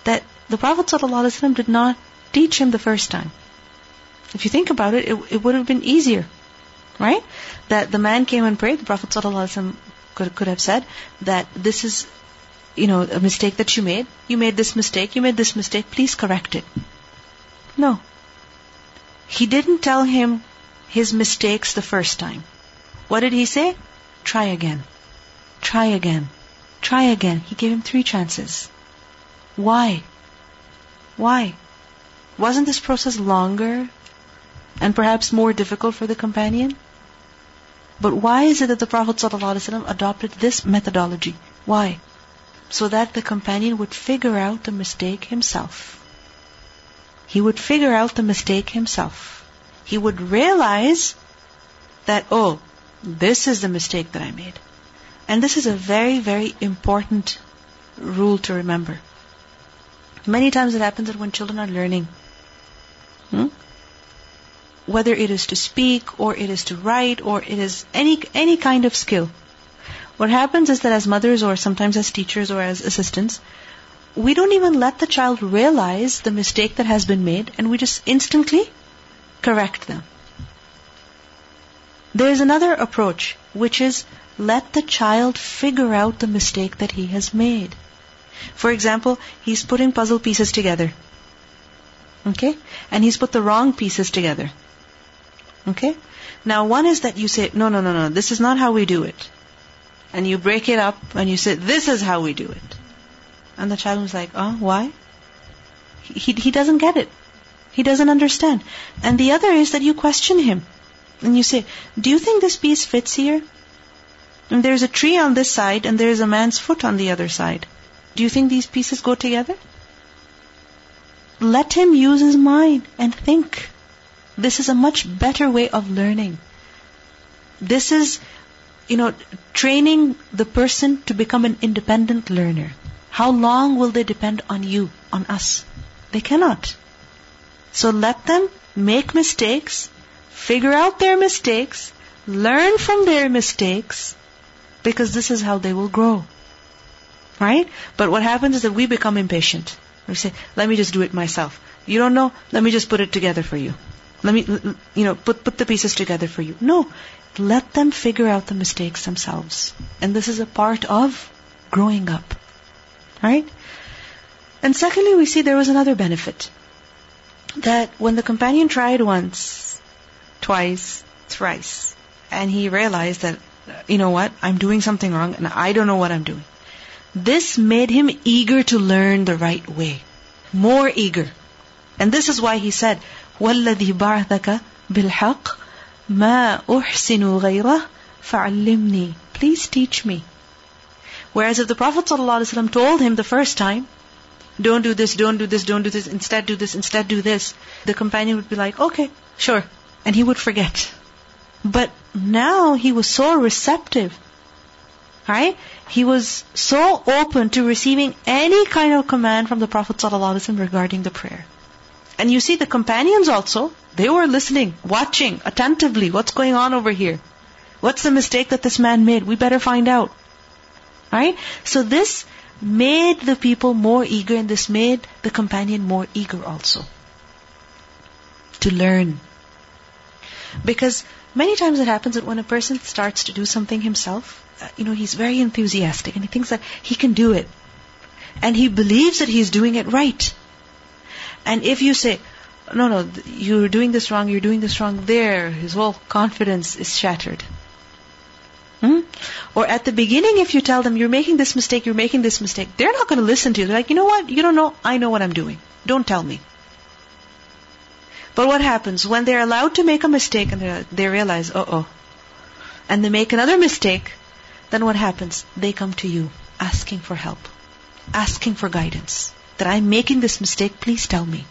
that the Prophet ﷺ did not teach him the first time. If you think about it, it would have been easier, right? That the man came and prayed, the Prophet ﷺ could have said that this is, a mistake that you made. You made this mistake, please correct it. No. He didn't tell him his mistakes the first time. What did he say? Try again. He gave him 3 chances. Why? Wasn't this process longer and perhaps more difficult for the companion? But why is it that the Prophet ﷺ adopted this methodology? Why? So that the companion would figure out the mistake himself. He would realize that, this is the mistake that I made. And this is a very, very important rule to remember. Many times it happens that when children are learning, whether it is to speak or it is to write or it is any kind of skill, what happens is that as mothers or sometimes as teachers or as assistants, we don't even let the child realize the mistake that has been made, and we just instantly correct them. There is another approach, which is let the child figure out the mistake that he has made. For example, he's putting puzzle pieces together. Okay? And he's put the wrong pieces together. Okay? Now, one is that you say, no, this is not how we do it. And you break it up and you say, this is how we do it. And the child is like, why? He doesn't get it. He doesn't understand. And the other is that you question him. And you say, do you think this piece fits here? And there's a tree on this side and there's a man's foot on the other side. Do you think these pieces go together? Let him use his mind and think. This is a much better way of learning. This is, training the person to become an independent learner. How long will they depend on you, on us? They cannot. So let them make mistakes, figure out their mistakes, learn from their mistakes, because this is how they will grow. Right? But what happens is that we become impatient. We say, let me just do it myself. You don't know? Let me just put it together for you. Let me, put the pieces together for you. No. Let them figure out the mistakes themselves. And this is a part of growing up. Right? And secondly, we see there was another benefit. That when the companion tried once, twice, thrice, and he realized that, I'm doing something wrong and I don't know what I'm doing. This made him eager to learn the right way. More eager. And this is why he said, وَالَّذِي بَعْثَكَ بِالْحَقِّ مَا أُحْسِنُ غَيْرَهُ فَعَلِّمْنِي. Please teach me. Whereas if the Prophet ﷺ told him the first time, don't do this, instead do this, the companion would be like, okay, sure. And he would forget. But now he was so receptive. Right? He was so open to receiving any kind of command from the Prophet ﷺ regarding the prayer. And you see the companions also, they were listening, watching attentively, what's going on over here? What's the mistake that this man made? We better find out. Right? So this made the people more eager, and this made the companion more eager also to learn. Because many times it happens that when a person starts to do something himself, he's very enthusiastic and he thinks that he can do it. And he believes that he's doing it right. And if you say, no, you're doing this wrong, there, his whole confidence is shattered. Or at the beginning, if you tell them, you're making this mistake, they're not going to listen to you. They're like, you know what? You don't know, I know what I'm doing. Don't tell me. But what happens? When they're allowed to make a mistake and they realize, and they make another mistake, then what happens? They come to you asking for help, asking for guidance. That I'm making this mistake, please tell me.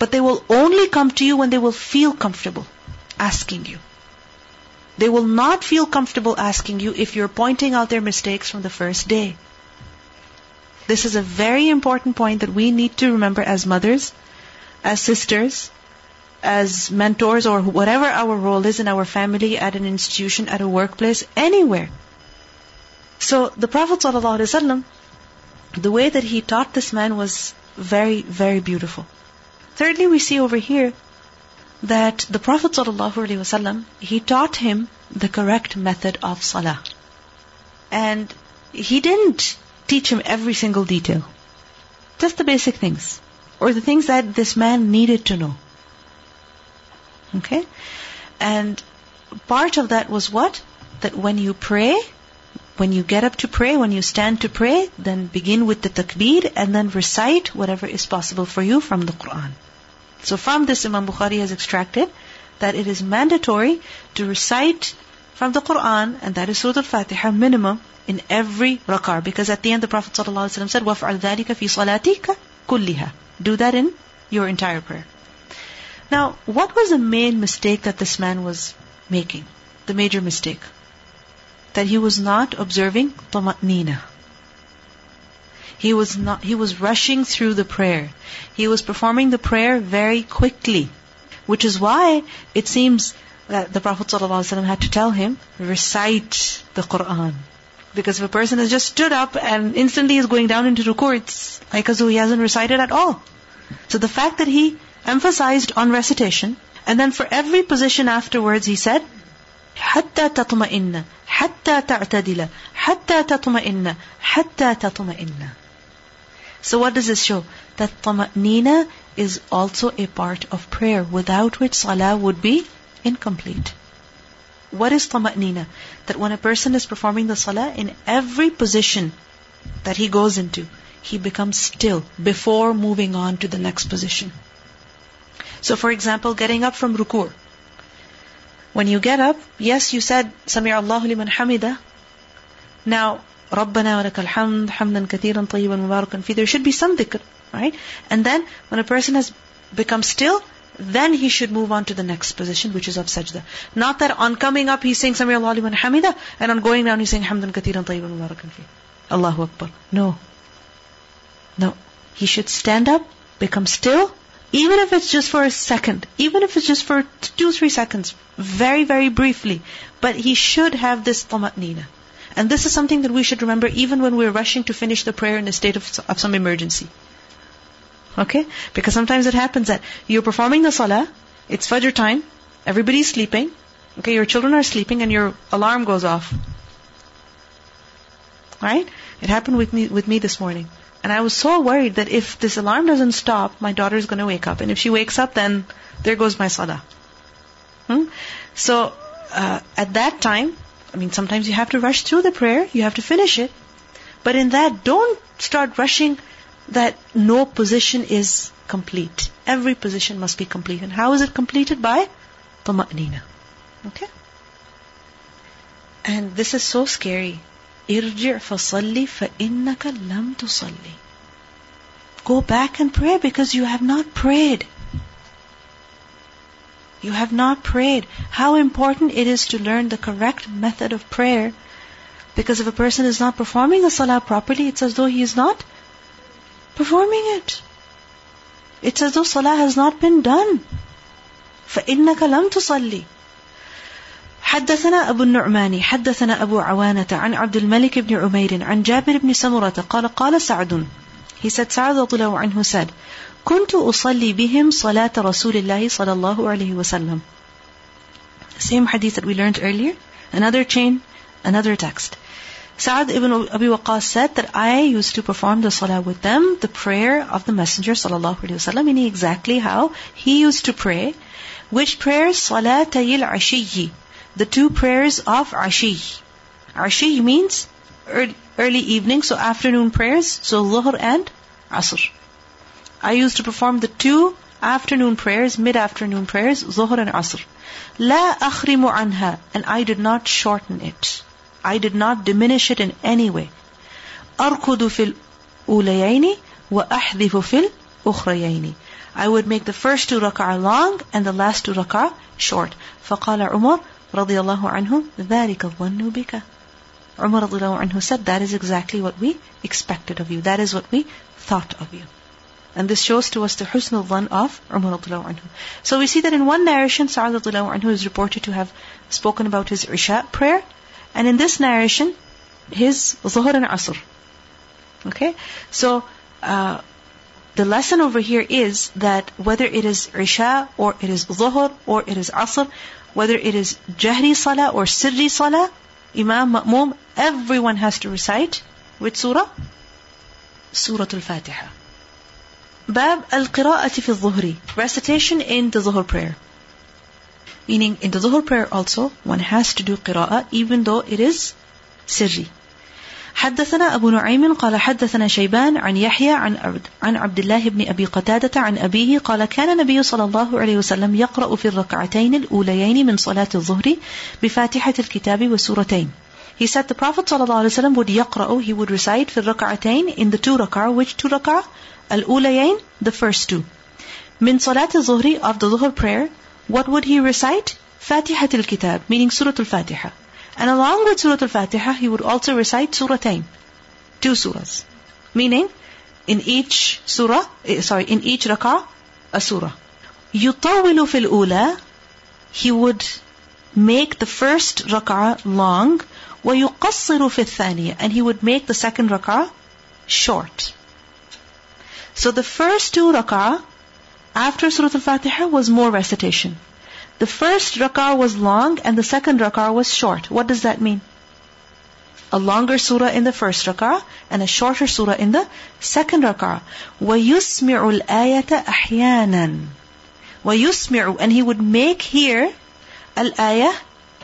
But they will only come to you when they will feel comfortable asking you. They will not feel comfortable asking you if you're pointing out their mistakes from the first day. This is a very important point that we need to remember as mothers, as sisters, as mentors, or whatever our role is in our family, at an institution, at a workplace, anywhere. So the Prophet ﷺ, the way that he taught this man was very, very beautiful. Thirdly, we see over here that the Prophet ﷺ, he taught him the correct method of salah. And he didn't teach him every single detail. Just the basic things, or the things that this man needed to know. Okay? And part of that was what? That when you pray, when you get up to pray, when you stand to pray, then begin with the takbir and then recite whatever is possible for you from the Qur'an. So from this, Imam Bukhari has extracted that it is mandatory to recite from the Qur'an, and that is Surah al-Fatiha minimum, in every rak'ah. Because at the end the Prophet ﷺ said, وَفْعَلْ ذَلِكَ فِي صَلَاتِكَ كُلِّهَا. Do that in your entire prayer. Now, what was the main mistake that this man was making? The major mistake? That he was not observing tuma'nina. He was rushing through the prayer. He was performing the prayer very quickly. Which is why it seems that the Prophet ﷺ had to tell him, recite the Qur'an. Because if a person has just stood up and instantly is going down into ruku', it's like as though he hasn't recited at all. So the fact that he emphasized on recitation, and then for every position afterwards he said, حَتَّى تَطْمَئِنَّ حَتَّى تَعْتَدِلَ حَتَّى تَطْمَئِنَّ حَتَّى تَطْمَئِنَّ. So what does this show? That tama'nina is also a part of prayer, without which salah would be incomplete. What is tama'nina? That when a person is performing the salah, in every position that he goes into, he becomes still before moving on to the next position. So for example, getting up from ruku'. When you get up, yes, you said, Sami'a Allahu liman hamida. Now, Rabbana wa lakal hamd, hamdan kathiran, tayyiban, mubarakan fi. There should be some dhikr, right? And then, when a person has become still, then he should move on to the next position, which is of sajda. Not that on coming up he's saying Sami Allahu liman hamida, and on going down he's saying hamdan kathiran tayyiban mubarakan fi. Allahu Akbar. No. He should stand up, become still, even if it's just for a second, even if it's just for 2-3 seconds, very, very briefly. But he should have this tama'nina. And this is something that we should remember even when we're rushing to finish the prayer in a state of some emergency. Okay? Because sometimes it happens that you're performing the salah, it's Fajr time, everybody's sleeping, okay, your children are sleeping, and your alarm goes off. Right? It happened with me this morning. And I was so worried that if this alarm doesn't stop, my daughter is going to wake up. And if she wakes up, then there goes my salah. So, at that time, sometimes you have to rush through the prayer, you have to finish it. But in that, don't start rushing that no position is complete. Every position must be complete. And how is it completed? By tuma'nina. Okay? And this is so scary. Irji' fasalli fa innaka lam tusalli. Go back and pray, because you have not prayed. You have not prayed. How important it is to learn the correct method of prayer. Because if a person is not performing the salah properly, it's as though he is not performing it. It's as though salah has not been done. فَإِنَّكَ لَمْ تُصَلِّ. حدثنا أبو النعمان حدثنا أبو عوانة عن عبد الملك بن عمير عن جابر بن سمرة قال قال سعد. He said, Sa'd radhiyallahu anhu said, كنت أصلي بهم صلاة رسول الله صلى الله عليه وسلم. Same hadith that we learned earlier. Another chain, another text. Sa'd ibn Abi Waqqas said that I used to perform the salah with them, the prayer of the Messenger sallallahu alaihi wasallam, meaning exactly how he used to pray, which prayers salatayil ashiyyi, the two prayers of ashi. Ashi means early evening, so afternoon prayers, so dhuhr and asr. I used to perform the two afternoon prayers, mid-afternoon prayers, Dhuhr and Asr. La akhrimu anha, and I did not shorten it. I did not diminish it in any way. Arkudu fil ulayaini wa ahdhifu fil ukhrayaini. I would make the first two rak'ah long and the last two rak'ah short. فَقَالَ عُمَرْ رَضِيَ اللَّهُ عَنْهُ ذَلِكَ الظَّنُّ بِكَ. Umar رضي الله عنه said, that is exactly what we expected of you. That is what we thought of you. And this shows to us the husn al-dhann of Umar رضي الله عنه. So we see that in one narration, Sa'ad رضي الله عنه is reported to have spoken about his Isha prayer. And in this narration, his Zuhr and Asr. Okay? So, the lesson over here is that whether it is Isha, or it is Dhuhr, or it is Asr, whether it is Jahri Salah or Sirri Salah, Imam, Ma'mum, everyone has to recite with Surah? Surah al-Fatiha. Bab al-Qira'ati fi al-Dhuhri. Recitation in the Dhuhr prayer. Meaning in the Dhuhr prayer also, one has to do Qira'ah even though it is Sirri. حدثنا أبو نعيم قال حدثنا شيبان عن يحيى عن عبد الله بن أبي قتادة عن أبيه قال كان النبي صلى الله عليه وسلم يقرأ في الركعتين الأوليين من صلاة الظهر بفاتحة الكتاب وسورتين. He said the Prophet صلى الله عليه وسلم would يقرأ, he would recite في الركعتين in the two rak'ah, which two rak'ah? الأوليين, the first two. من صلاة الظهر, of the Dhuhr prayer, what would he recite? فاتحة الكتاب, meaning Surah al-Fatiha. And along with Surah Al-Fatiha, he would also recite Suratayn, two surahs. Meaning, in each rak'ah, a surah. يطول في الأولى, he would make the first rak'ah long, ويقصر في الثانية, and he would make the second rak'ah short. So the first two rak'ah, after Surah Al-Fatiha, was more recitation. The first rak'ah was long and the second rak'ah was short. What does that mean? A longer surah in the first rak'ah and a shorter surah in the second rak'ah. وَيُسْمِعُ الْآيَةَ أَحْيَانًا. وَيُسْمِعُ, and he would make hear al-ayah,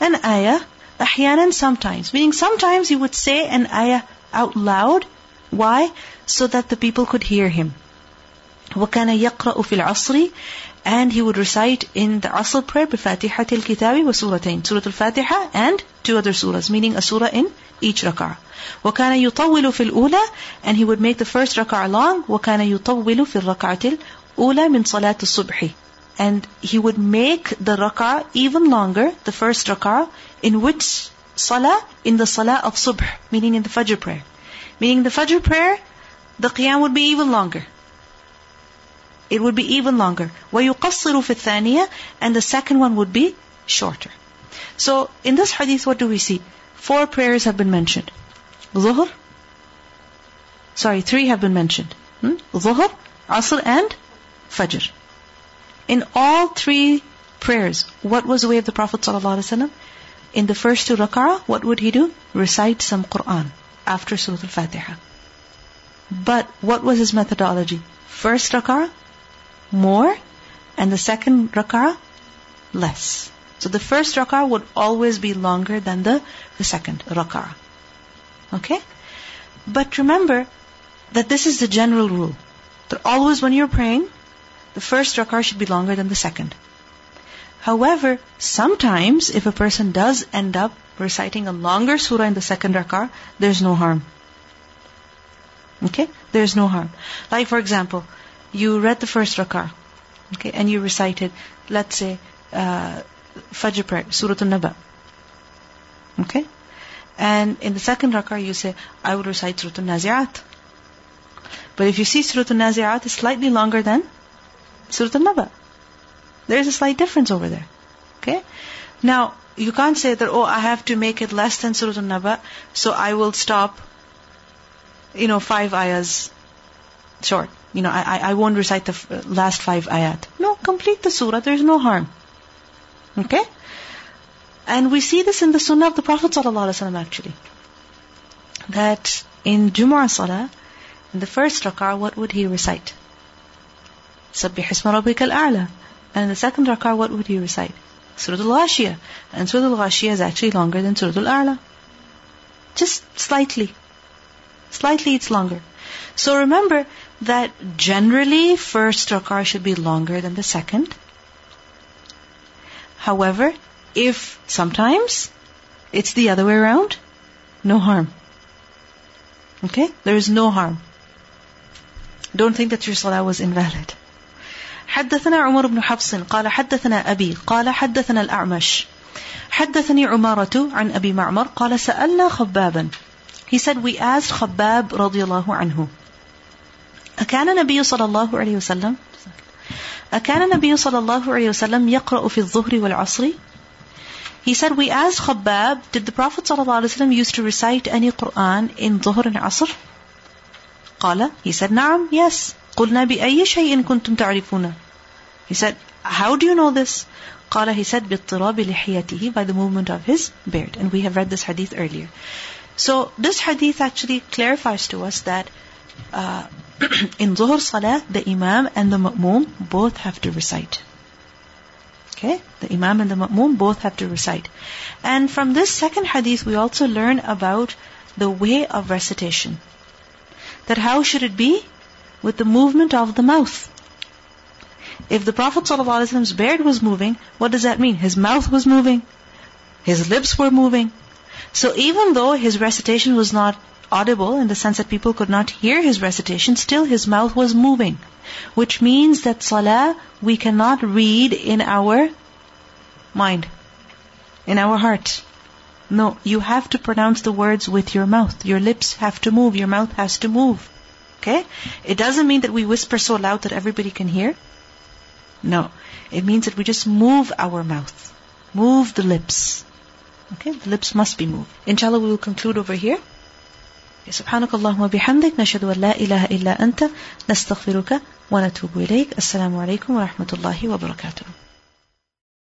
an ayah, أحيانًا, sometimes. Meaning sometimes he would say an ayah out loud. Why? So that the people could hear him. وَكَانَ يَقْرَأُ فِي الْعَصْرِ, and he would recite in the Asr prayer بِفَاتِحَةِ الْكِتَابِ وَسُورَتَيْنِ, Surah Al-Fatiha and two other surahs, meaning a surah in each rak'ah. وَكَانَ يُطَوِّلُ فِي الْأُولَى, and he would make the first rak'ah long. وَكَانَ يُطَوِّلُ فِي الرَّكْعَةِ الْأُولَى مِنْ صَلَاةِ الصُّبْحِ, and he would make the rak'ah even longer, the first rak'ah, in which salah? In the salah of subh, meaning in the Fajr prayer. Meaning the Fajr prayer, the qiyam would be even longer. It would be even longer. وَيُقَصِّرُ فِي الثَّانِيَةِ, and the second one would be shorter. So, in this hadith, what do we see? Four prayers have been mentioned. Three have been mentioned. Dhuhr, Asr, and Fajr. In all three prayers, what was the way of the Prophet ﷺ? In the first two rak'ah, what would he do? Recite some Qur'an after Surah Al-Fatiha. But what was his methodology? First rak'ah, more, and the second rak'ah, less. So the first rak'ah would always be longer than the second rak'ah. Okay? But remember that this is the general rule. That always when you're praying, the first rak'ah should be longer than the second. However, sometimes if a person does end up reciting a longer surah in the second rak'ah, there's no harm. Okay? There's no harm. Like for example, you read the first rak'ah, okay, and you recited, let's say, Fajr prayer, Surah Al-Naba. Okay? And in the second rak'ah, you say, I will recite Surah Al-Nazi'at. But if you see Surah Al-Nazi'at is slightly longer than Surah Al-Naba. There is a slight difference over there. Okay? Now, you can't say that, I have to make it less than Surah Al-Naba, so I will stop, 5 ayahs short. I won't recite the last 5 ayat. No, complete the surah. There is no harm. Okay? And we see this in the sunnah of the Prophet ﷺ actually. That in Jumu'ah Salah, in the first rak'ah, what would he recite? Sabbih isma rabbika al-a'la. And in the second rak'ah, what would he recite? Surah Al-Ghashiyah. And Surah Al-Ghashiyah is actually longer than Surah Al-A'la. Just slightly. Slightly it's longer. So remember that generally first rak'ah should be longer than the second. However, if sometimes it's the other way around, no harm. Okay? There is no harm. Don't think that your salah was invalid. حدثنا عمر بن حفص قال حدثنا أبي قال حدثنا الأعمش حدثني عمارة عن أبي معمر قال سألنا خبابا. He said, we asked Khabbab رضي الله عنه, أكان النبي صلى الله عليه وسلم يقرأ في الظهر والعصر? He said, we asked Khabbab, did the Prophet صلى الله عليه وسلم used to recite any Quran in Dhuhr and Asr? قال, he said, نعم, yes. قلنا بأي شيء كنتم تعرفون? He said, how do you know this? قال, he said, باضطراب لحيته, by the movement of his beard. And we have read this hadith earlier. So this hadith actually clarifies to us that in Dhuhr Salah, the Imam and the Ma'moom both have to recite. Okay? The Imam and the Ma'moom both have to recite. And from this second hadith, we also learn about the way of recitation. That how should it be? With the movement of the mouth. If the Prophet ﷺ's beard was moving, what does that mean? His mouth was moving. His lips were moving. So even though his recitation was not audible, in the sense that people could not hear his recitation, still his mouth was moving. Which means that salah, we cannot read in our mind, in our heart. No, you have to pronounce the words with your mouth. Your lips have to move. Your mouth has to move. Okay? It doesn't mean that we whisper so loud that everybody can hear. No. It means that we just move our mouth. Move the lips. Okay? The lips must be moved. Inshallah, we will conclude over here. Subhanakallahumma bihamdik. Nashadu an la ilaha illa anta. Nastaghfiruka wa natubu ilayk. Assalamu alaikum wa rahmatullahi wa barakatuh.